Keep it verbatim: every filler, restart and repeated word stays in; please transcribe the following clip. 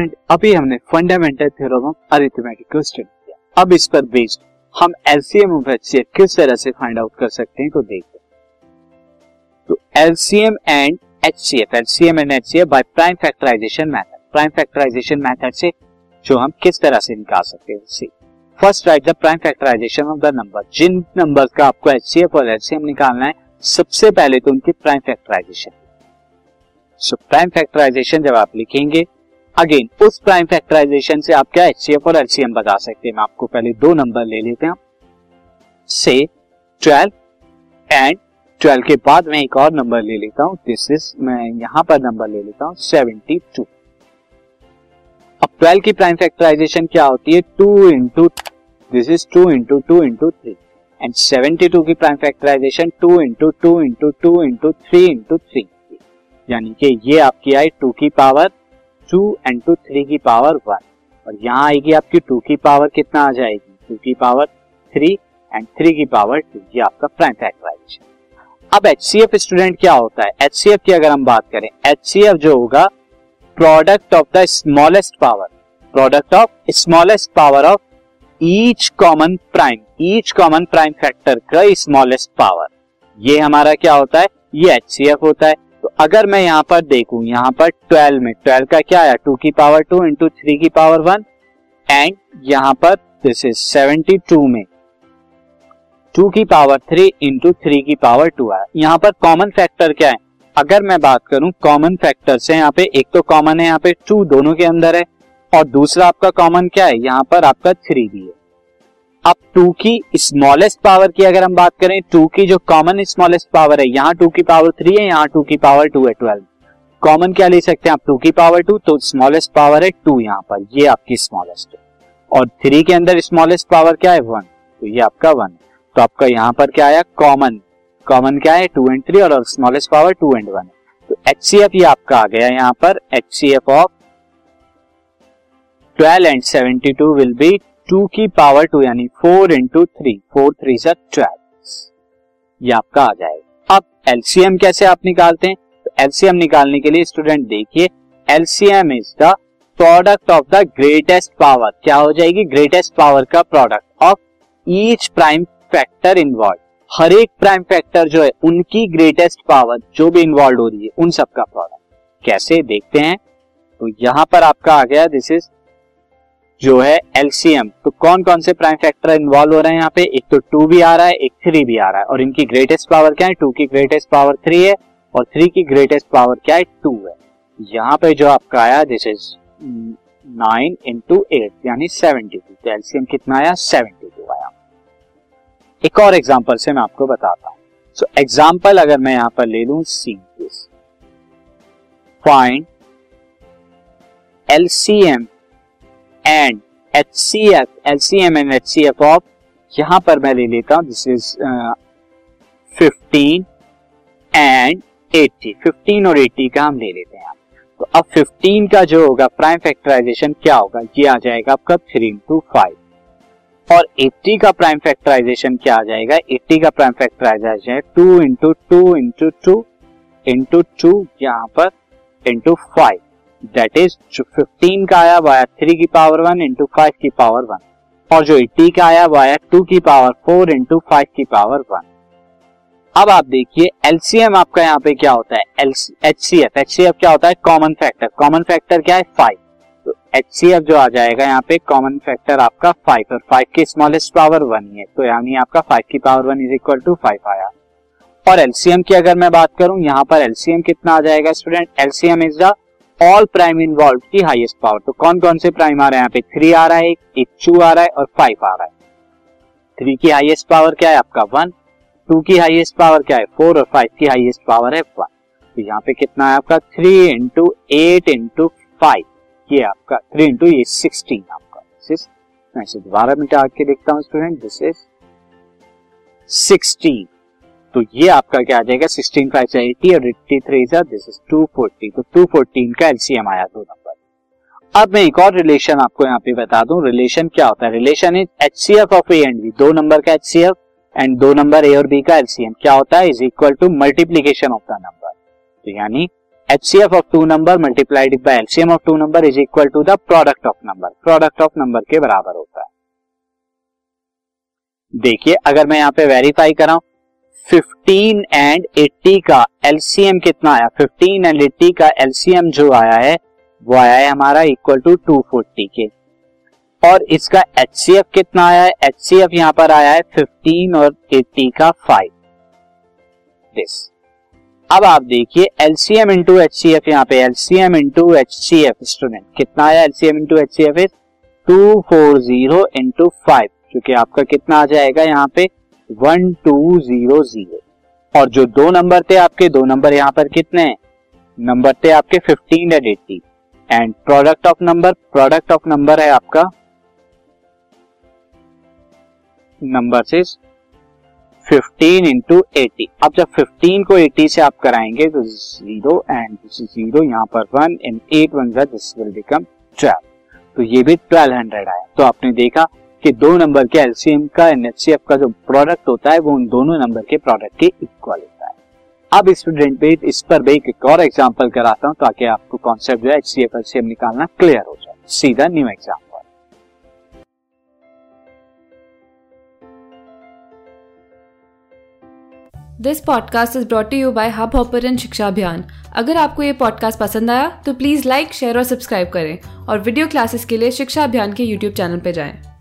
अभी हमने fundamental theorem of arithmetic को स्टडी किया। अब इस पर बेस्ड हम एलसीएम ऑफ एचसीएफ किस तरह से फाइंड आउट कर सकते हैं तो देखते हैं। तो LCM and HCF LCM and HCF by prime factorisation method prime factorisation method से जो हम किस तरह से निकाल सकते हैं। See first write the prime factorisation of the number. जिन नंबर का आपको एचसीएफ और एलसीएम निकालना है सबसे पहले तो उनकी prime factorisation. So prime factorisation जब आप लिखेंगे अगेन उस प्राइम फैक्टराइजेशन से आप क्या एचसीएफ और एलसीएम बता सकते हैं। मैं आपको पहले दो नंबर ले लेते हैं से ट्वेल्व एंड ट्वेल्व के बाद मैं एक और नंबर ले लेता हूं। दिस इज मैं यहां पर नंबर ले लेता हूं सेवेंटी टू। अब ट्वेल्व की प्राइम फैक्टराइजेशन क्या होती है two into this is two into two into three and seventy two की prime factorisation two into two into two into three into three यानी कि ये आपकी आई टू की power two and two three की पावर वन और यहाँ आएगी आपकी टू की पावर कितना आ जाएगी टू की पावर थ्री एंड थ्री की पावर टू। ये आपका प्राइम फैक्टराइजेशन। अब एचसीएफ स्टूडेंट क्या होता है एचसीएफ की अगर हम बात करें एचसीएफ जो होगा product of the smallest power product of smallest power of each common prime each common prime factor का स्मॉलेस्ट पावर ये हमारा क्या होता है ये एचसीएफ होता है। तो अगर मैं यहाँ पर देखूं यहाँ पर ट्वेल्व में ट्वेल्व का क्या आया टू की पावर टू इंटू थ्री की पावर वन एंड यहाँ पर दिस इज सेवेंटी टू में टू की पावर थ्री इंटू थ्री की पावर टू आया। यहाँ पर कॉमन फैक्टर क्या है अगर मैं बात करूं कॉमन फैक्टर से यहाँ पे एक तो कॉमन है यहाँ पे टू दोनों के अंदर है और दूसरा आपका कॉमन क्या है यहाँ पर आपका थ्री भी है। अब टू की स्मॉलेस्ट पावर की अगर हम बात करें टू की जो कॉमन स्मॉलेस्ट पावर है यहाँ टू की पावर थ्री है यहाँ टू की पावर टू है ट्वेल्व कॉमन क्या ले सकते हैं आप टू की पावर टू तो स्मॉलेस्ट पावर है टू यहाँ पर ये आपकी स्मॉलेस्ट है और थ्री के अंदर स्मॉलेस्ट पावर क्या है वन तो ये आपका वन है। तो आपका यहाँ पर क्या आया कॉमन कॉमन क्या है टू एंड थ्री और smallest power two and one है। तो एचसीएफ ये आपका आ गया यहाँ पर HCF of twelve and seventy two will be two की पावर टू यानी four into three four three से ट्वेल्व ये आपका आ जाएगा। अब एलसीएम कैसे आप निकालते हैं तो एलसीएम निकालने के लिए स्टूडेंट देखिए LCM is the product of the greatest power क्या हो जाएगी ग्रेटेस्ट पावर का product of each prime factor involve हर एक प्राइम फैक्टर जो है उनकी ग्रेटेस्ट पावर जो भी इन्वॉल्व हो रही है उन सबका प्रोडक्ट कैसे देखते हैं। तो यहाँ पर आपका आ गया दिस इज जो है एलसीएम। तो कौन कौन से प्राइम फैक्टर इन्वॉल्व हो रहे हैं यहाँ पे एक तो टू भी आ रहा है एक थ्री भी आ रहा है और इनकी ग्रेटेस्ट पावर क्या है टू की ग्रेटेस्ट पावर थ्री है और थ्री की ग्रेटेस्ट पावर क्या है टू है। यहाँ पे जो आपका आया this is nine into eight यानी सेवेंटी टू तो एलसीएम कितना आया सेवेंटी टू आया। एक और एग्जाम्पल से मैं आपको बताता हूँ। सो एग्जाम्पल अगर मैं यहाँ पर ले लू सी find LCM and HCF LCM and HCF of यहां पर मैं ले लेता हूं this is fifteen and eighty fifteen और एटी का हम ले लेते हैं। तो अब फिफ्टीन का जो होगा प्राइम फैक्टराइजेशन क्या होगा ये आ जाएगा आपका थ्री इंटू फाइव और एटी का प्राइम फैक्टराइजेशन क्या आ जाएगा एटी का प्राइम फैक्टराइजेशन है two into two into two into two यहाँ पर इंटू फाइव That is, जो फिफ्टीन का आया वो आया थ्री की पावर वन इंटू फाइव की पावर वन और जो एटी का आया वो आया टू की पावर फोर इंटू फाइव की पावर वन। अब आप देखिए एलसीएम आपका यहाँ पे क्या होता है एचसीएफ एचसीएफ क्या होता है कॉमन फैक्टर कॉमन फैक्टर क्या है फाइव तो एचसीएफ जो आ जाएगा यहाँ पे कॉमन फैक्टर आपका फाइव और फाइव की स्मॉलेस्ट पावर वन है तो यानी आपका फाइव की power one is equal to five आया। और एलसीएम की अगर मैं बात करूं यहाँ पर एलसीएम कितना आ जाएगा student LCM is the all prime involve की हाईएस्ट पावर तो कौन कौन से प्राइम आ रहे हैं यहाँ पे थ्री आ रहा है एक टू आ रहा है और फाइव आ रहा है। थ्री की हाईएस्ट पावर क्या है आपका वन टू की हाईएस्ट पावर क्या है फोर और फाइव की हाईएस्ट पावर है वन तो यहाँ पे कितना है आपका three into eight into five ये आपका थ्री इंटू ये सिक्सटीन आपका दिस इज मैं इसे दोबारा मिटा के देखता हूँ स्टूडेंट दिस इज सिक्सटीन तो ये आपका क्या आ जाएगा सिक्सटीन फाइव से एटी और एट्टी थ्री से दिस इज टू फोर्टी तो टू फोर्टीन का एलसीएम आया दो नंबर। अब मैं एक और रिलेशन आपको यहाँ पे बता दूं रिलेशन क्या होता है relation is HCF of A and B दो नंबर का एचसीएफ एंड दो नंबर ए और बी का एलसीएम क्या होता है is equal to multiplication of the number तो यानी H C F of two number multiplied by L C M of two number is equal to the product of number, product of number के बराबर होता है। देखिए अगर मैं यहाँ पे वेरीफाई कराऊं fifteen and eighty का L C M कितना आया, fifteen and eighty का L C M जो आया है वो आया है हमारा इक्वल टू two forty के, और इसका H C F कितना आया है, H C F यहाँ पर आया है fifteen और eighty का five this। अब आप देखिए L C M into H C F, यहाँ पे L C M into H C F student कितना आया, L C M into H C F is two forty into five, क्योंकि आपका कितना आ जाएगा यहाँ पे one two zero zero, और जो दो नंबर थे आपके, दो नंबर यहाँ पर कितने हैं, नंबर थे आपके fifteen and eighty, and product of number, product of number है आपका number is fifteen into eighty। अब जब fifteen को eighty से आप कराएंगे तो zero and this is zero, यहाँ पर one and eight ones are, this will become twelve, तो ये भी twelve hundred आया। तो आपने देखा कि दो नंबर के L C M का एंड H C F का जो प्रोडक्ट होता है वो उन दोनों नंबर के प्रोडक्ट के इक्वल होता है। अब स्टूडेंट पे इस पर भी एक और एग्जांपल कराता हूँ ताकि आपको कॉन्सेप्ट जो है H C F H C M निकालना क्लियर हो जाए। सीधा new exam, this podcast is brought to you by hub hopper and Shiksha Abhiyan. अगर आपको ये पॉडकास्ट पसंद आया तो प्लीज़ लाइक, शेयर और सब्सक्राइब करें, और वीडियो क्लासेस के लिए शिक्षा अभियान के यूट्यूब चैनल पर जाएं।